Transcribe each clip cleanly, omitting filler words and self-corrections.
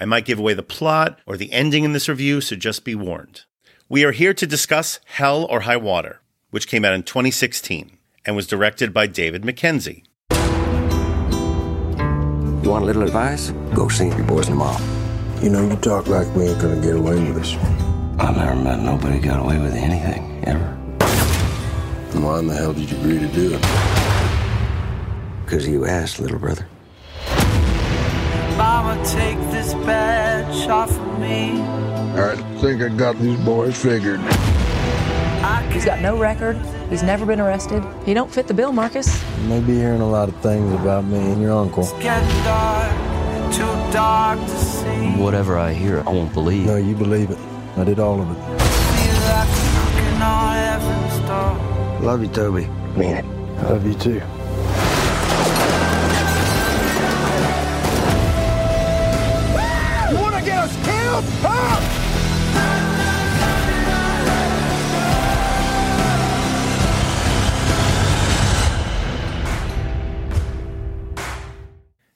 I might give away the plot or the ending in this review, so just be warned. We are here to discuss Hell or High Water, which came out in 2016. And was directed by David McKenzie. You want a little advice? Go see your boys tomorrow. You know, you talk like we ain't gonna get away with this. I've never met nobody got away with anything, ever. Then why in the hell did you agree to do it? Because you asked, little brother. Mama, take this bad shot from me. I think I got these boys figured. He's got no record. He's never been arrested. He don't fit the bill, Marcus. You may be hearing a lot of things about me and your uncle. It's getting dark, too dark to see. Whatever I hear, I won't believe. No, you believe it. I did all of it. Love you, Toby. Mean it. Love you, too. You want to get us killed? Help!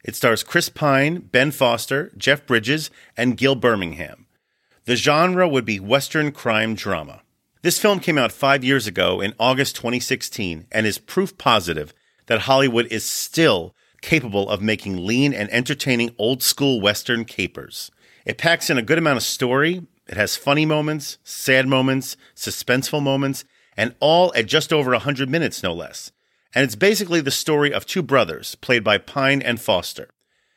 It stars Chris Pine, Ben Foster, Jeff Bridges, and Gil Birmingham. The genre would be Western crime drama. This film came out 5 years ago in August 2016 and is proof positive that Hollywood is still capable of making lean and entertaining old-school Western capers. It packs in a good amount of story. It has funny moments, sad moments, suspenseful moments, and all at just over 100 minutes, no less. And it's basically the story of two brothers, played by Pine and Foster.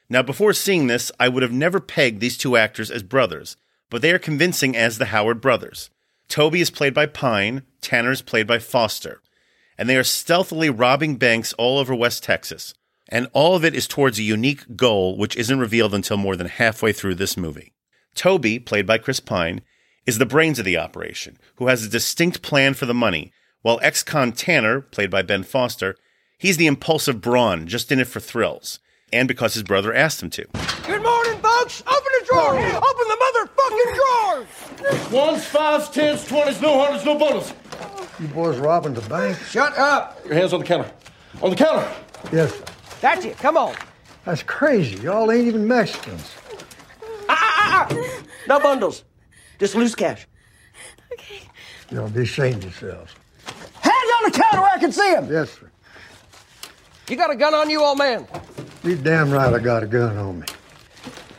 Now, before seeing this, I would have never pegged these two actors as brothers, but they are convincing as the Howard brothers. Toby is played by Pine, Tanner is played by Foster, and they are stealthily robbing banks all over West Texas. And all of it is towards a unique goal, which isn't revealed until more than halfway through this movie. Toby, played by Chris Pine, is the brains of the operation, who has a distinct plan for the money, while ex-con Tanner, played by Ben Foster, he's the impulsive brawn, just in it for thrills, and because his brother asked him to. Good morning, folks! Open the drawers! Open the motherfucking drawers! Ones, fives, tens, twenties, no hundreds, no bundles. You boys robbing the bank? Shut up! Your hands on the counter. On the counter! Yes, sir. That's it, come on. That's crazy. Y'all ain't even Mexicans. No bundles. Just loose cash. Okay. Y'all be ashamed yourselves. On the counter, I can see him. Yes, sir. You got a gun on you, old man? You damn right I got a gun on me.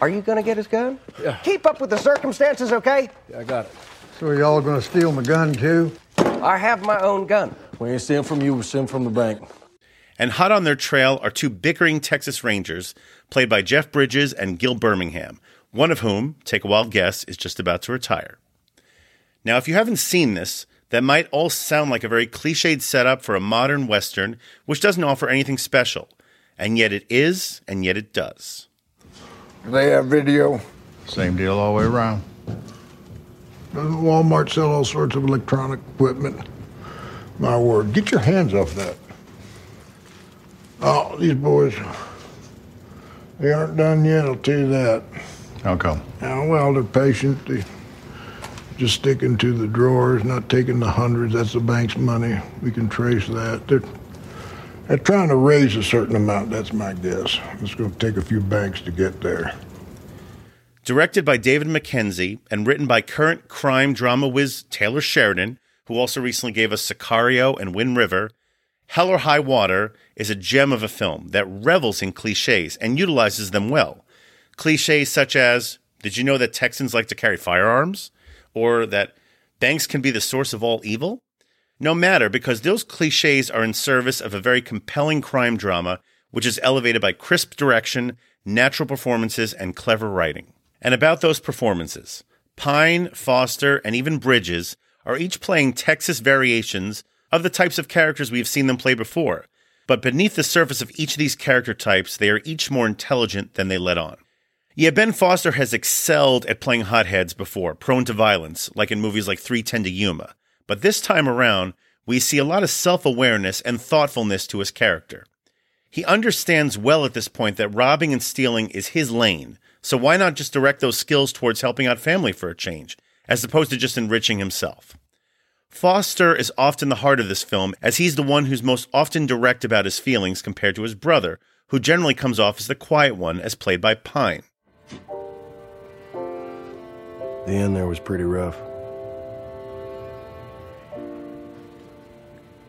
Are you gonna get his gun? Yeah. Keep up with the circumstances, okay? Yeah, I got it. So are y'all gonna steal my gun, too? I have my own gun. We ain't stealing from you, we're stealing from the bank. And hot on their trail are two bickering Texas Rangers, played by Jeff Bridges and Gil Birmingham, one of whom, take a wild guess, is just about to retire. Now, if you haven't seen this, that might all sound like a very cliched setup for a modern Western, which doesn't offer anything special. And yet it is, and yet it does. They have video. Same deal all the way around. Doesn't Walmart sell all sorts of electronic equipment? My word, get your hands off that. Oh, these boys, they aren't done yet, I'll tell you that. How come? Oh, well, they're patient. Just sticking to the drawers, not taking the hundreds. That's the bank's money. We can trace that. They're trying to raise a certain amount. That's my guess. It's going to take a few banks to get there. Directed by David McKenzie and written by current crime drama whiz Taylor Sheridan, who also recently gave us Sicario and Wind River, Hell or High Water is a gem of a film that revels in cliches and utilizes them well. Cliches such as, did you know that Texans like to carry firearms? Or that banks can be the source of all evil? No matter, because those cliches are in service of a very compelling crime drama, which is elevated by crisp direction, natural performances, and clever writing. And about those performances, Pine, Foster, and even Bridges are each playing Texas variations of the types of characters we have seen them play before. But beneath the surface of each of these character types, they are each more intelligent than they let on. Yeah, Ben Foster has excelled at playing hotheads before, prone to violence, like in movies like 310 to Yuma. But this time around, we see a lot of self-awareness and thoughtfulness to his character. He understands well at this point that robbing and stealing is his lane, so why not just direct those skills towards helping out family for a change, as opposed to just enriching himself? Foster is often the heart of this film, as he's the one who's most often direct about his feelings compared to his brother, who generally comes off as the quiet one, as played by Pine. The end there was pretty rough.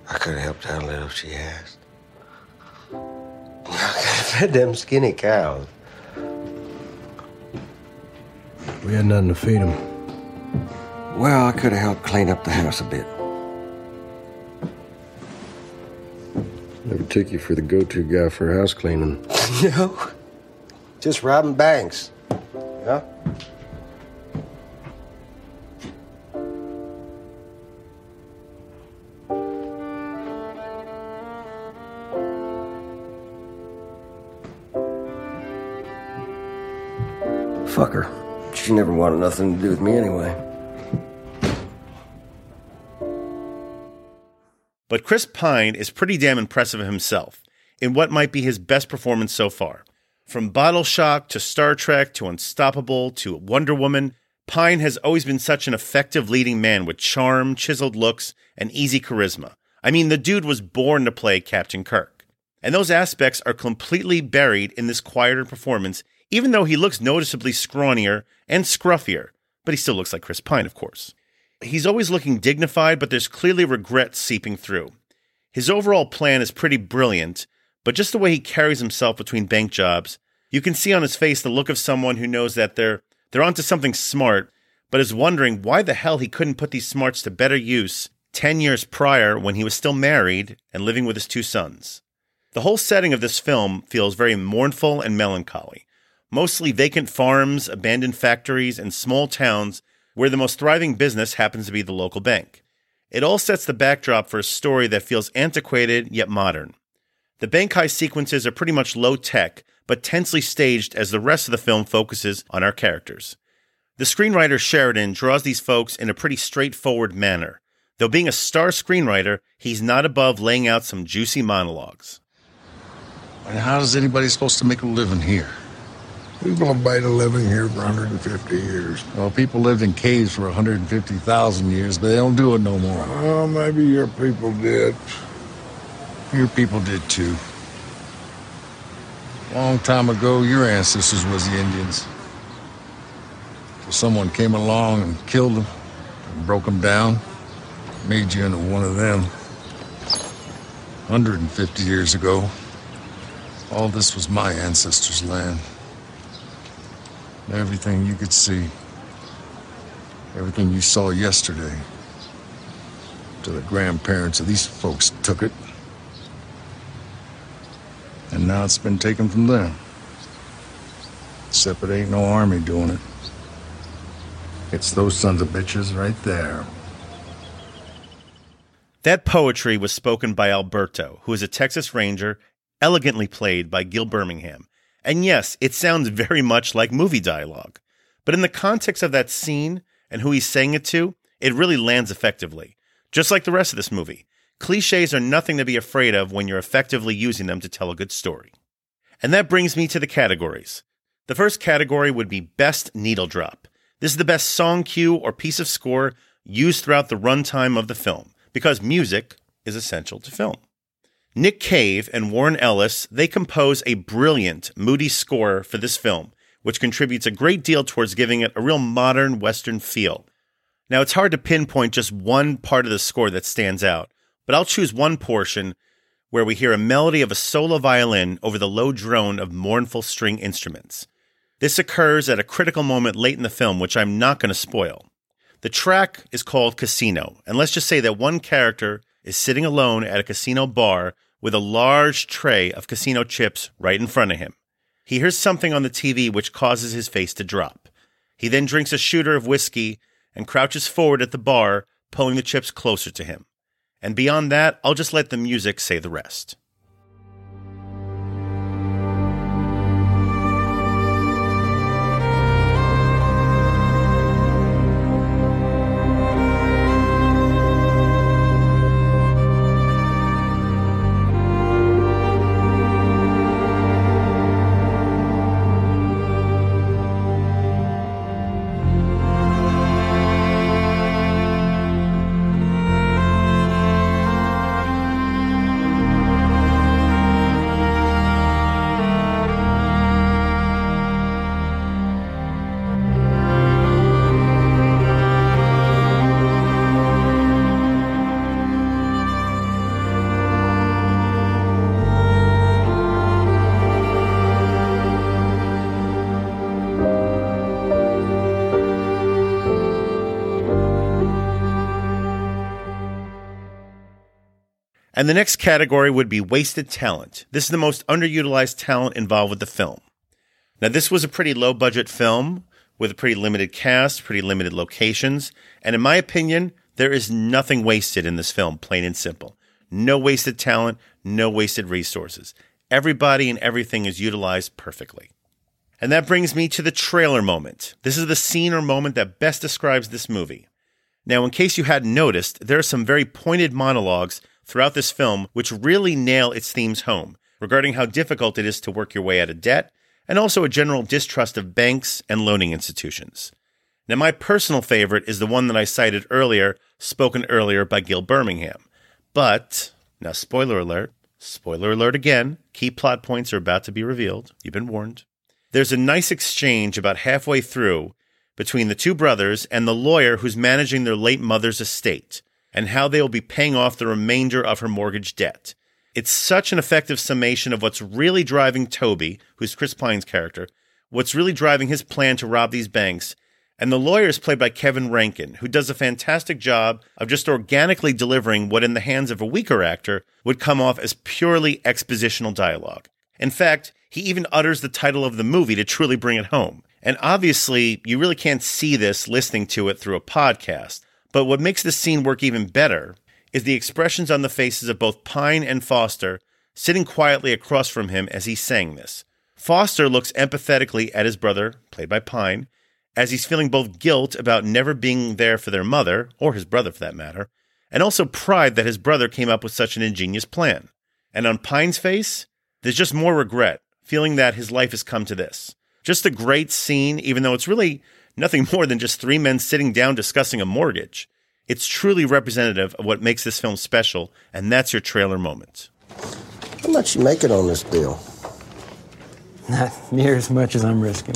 I could have helped out a little if she asked. I could have fed them skinny cows. We had nothing to feed them. Well, I could have helped clean up the house a bit. Never took you for the go-to guy for house cleaning. No. Just robbing banks. Yeah? Fuck her. She never wanted nothing to do with me anyway. But Chris Pine is pretty damn impressive himself in what might be his best performance so far. From Bottle Shock to Star Trek to Unstoppable to Wonder Woman, Pine has always been such an effective leading man with charm, chiseled looks, and easy charisma. I mean, the dude was born to play Captain Kirk. And those aspects are completely buried in this quieter performance, even though he looks noticeably scrawnier and scruffier, but he still looks like Chris Pine, of course. He's always looking dignified, but there's clearly regret seeping through. His overall plan is pretty brilliant, but just the way he carries himself between bank jobs, you can see on his face the look of someone who knows that they're onto something smart, but is wondering why the hell he couldn't put these smarts to better use 10 years prior when he was still married and living with his two sons. The whole setting of this film feels very mournful and melancholy. Mostly vacant farms, abandoned factories, and small towns where the most thriving business happens to be the local bank. It all sets the backdrop for a story that feels antiquated yet modern. The bank heist sequences are pretty much low-tech, but tensely staged as the rest of the film focuses on our characters. The screenwriter Sheridan draws these folks in a pretty straightforward manner, though being a star screenwriter, he's not above laying out some juicy monologues. And how is anybody supposed to make a living here? We've all made a living here for 150 years. Well, people lived in caves for 150,000 years, but they don't do it no more. Well, maybe your people did. Your people did, too. Long time ago, your ancestors was the Indians. So someone came along and killed them, and broke them down, made you into one of them. 150 years ago, all this was my ancestors' land. Everything you could see, everything you saw yesterday, till the grandparents of these folks took it. And now it's been taken from them. Except it ain't no army doing it. It's those sons of bitches right there. That poetry was spoken by Alberto, who is a Texas Ranger, elegantly played by Gil Birmingham. And yes, it sounds very much like movie dialogue. But in the context of that scene and who he's saying it to, it really lands effectively. Just like the rest of this movie. Cliches are nothing to be afraid of when you're effectively using them to tell a good story. And that brings me to the categories. The first category would be Best Needle Drop. This is the best song cue or piece of score used throughout the runtime of the film, because music is essential to film. Nick Cave and Warren Ellis, they compose a brilliant, moody score for this film, which contributes a great deal towards giving it a real modern Western feel. Now, it's hard to pinpoint just one part of the score that stands out, but I'll choose one portion where we hear a melody of a solo violin over the low drone of mournful string instruments. This occurs at a critical moment late in the film, which I'm not going to spoil. The track is called Casino, and let's just say that one character is sitting alone at a casino bar with a large tray of casino chips right in front of him. He hears something on the TV which causes his face to drop. He then drinks a shooter of whiskey and crouches forward at the bar, pulling the chips closer to him. And beyond that, I'll just let the music say the rest. And the next category would be wasted talent. This is the most underutilized talent involved with the film. Now, this was a pretty low-budget film with a pretty limited cast, pretty limited locations. And in my opinion, there is nothing wasted in this film, plain and simple. No wasted talent, no wasted resources. Everybody and everything is utilized perfectly. And that brings me to the trailer moment. This is the scene or moment that best describes this movie. Now, in case you hadn't noticed, there are some very pointed monologues throughout this film which really nail its themes home, regarding how difficult it is to work your way out of debt, and also a general distrust of banks and loaning institutions. Now, my personal favorite is the one that I cited earlier, spoken earlier by Gil Birmingham. But, now spoiler alert again, key plot points are about to be revealed. You've been warned. There's a nice exchange about halfway through between the two brothers and the lawyer who's managing their late mother's estate and how they will be paying off the remainder of her mortgage debt. It's such an effective summation of what's really driving Toby, who's Chris Pine's character, what's really driving his plan to rob these banks. And the lawyer is played by Kevin Rankin, who does a fantastic job of just organically delivering what in the hands of a weaker actor would come off as purely expositional dialogue. In fact, he even utters the title of the movie to truly bring it home. And obviously, you really can't see this listening to it through a podcast. But what makes this scene work even better is the expressions on the faces of both Pine and Foster sitting quietly across from him as he sang this. Foster looks empathetically at his brother, played by Pine, as he's feeling both guilt about never being there for their mother, or his brother for that matter, and also pride that his brother came up with such an ingenious plan. And on Pine's face, there's just more regret, feeling that his life has come to this. Just a great scene, even though it's really nothing more than just three men sitting down discussing a mortgage. It's truly representative of what makes this film special, and that's your trailer moment. How much you making on this deal? Not near as much as I'm risking.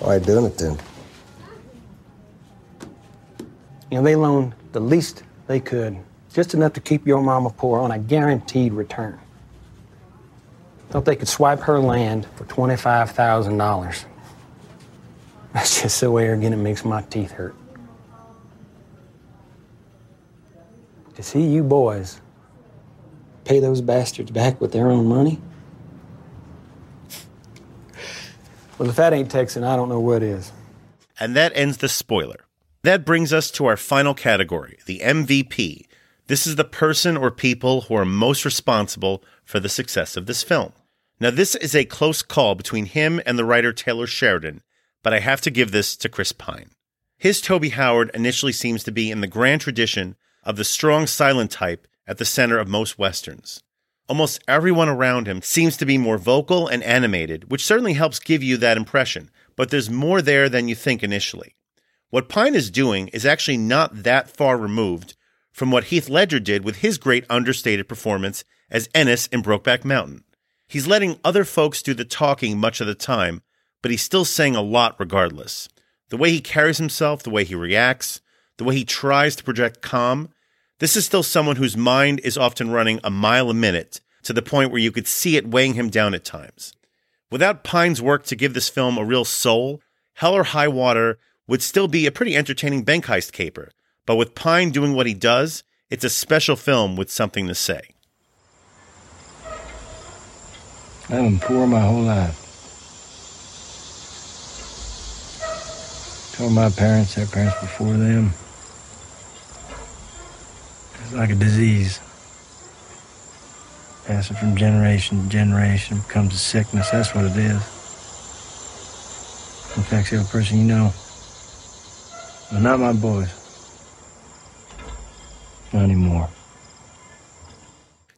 Why are you doing it then? You know, they loaned the least they could, just enough to keep your mama poor on a guaranteed return. Thought they could swipe her land for $25,000. That's just so arrogant it makes my teeth hurt. To see you boys pay those bastards back with their own money? Well, if that ain't Texan, I don't know what is. And that ends the spoiler. That brings us to our final category, the MVP. This is the person or people who are most responsible for the success of this film. Now, this is a close call between him and the writer Taylor Sheridan, but I have to give this to Chris Pine. His Toby Howard initially seems to be in the grand tradition of the strong silent type at the center of most Westerns. Almost everyone around him seems to be more vocal and animated, which certainly helps give you that impression, but there's more there than you think initially. What Pine is doing is actually not that far removed from what Heath Ledger did with his great understated performance as Ennis in Brokeback Mountain. He's letting other folks do the talking much of the time, but he's still saying a lot regardless. The way he carries himself, the way he reacts, the way he tries to project calm, this is still someone whose mind is often running a mile a minute, to the point where you could see it weighing him down at times. Without Pine's work to give this film a real soul, Hell or High Water would still be a pretty entertaining bank heist caper, but with Pine doing what he does, it's a special film with something to say. I've been poor my whole life. Told my parents, their parents before them. It's like a disease. Passing from generation to generation becomes a sickness. That's what it is. Infects every person you know. But not my boys. Not anymore.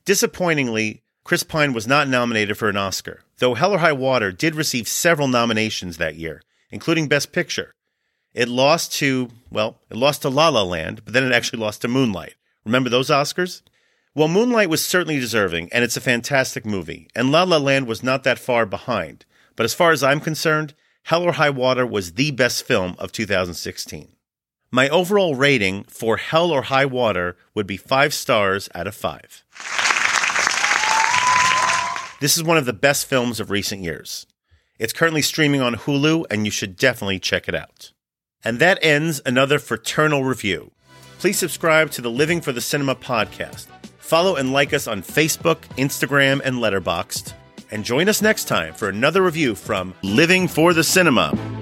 Disappointingly, Chris Pine was not nominated for an Oscar, though Hell or High Water did receive several nominations that year, including Best Picture. It lost to La La Land, but then it actually lost to Moonlight. Remember those Oscars? Well, Moonlight was certainly deserving, and it's a fantastic movie, and La La Land was not that far behind. But as far as I'm concerned, Hell or High Water was the best film of 2016. My overall rating for Hell or High Water would be 5 stars out of 5. This is one of the best films of recent years. It's currently streaming on Hulu, and you should definitely check it out. And that ends another fraternal review. Please subscribe to the Living for the Cinema podcast. Follow and like us on Facebook, Instagram, and Letterboxd. And join us next time for another review from Living for the Cinema.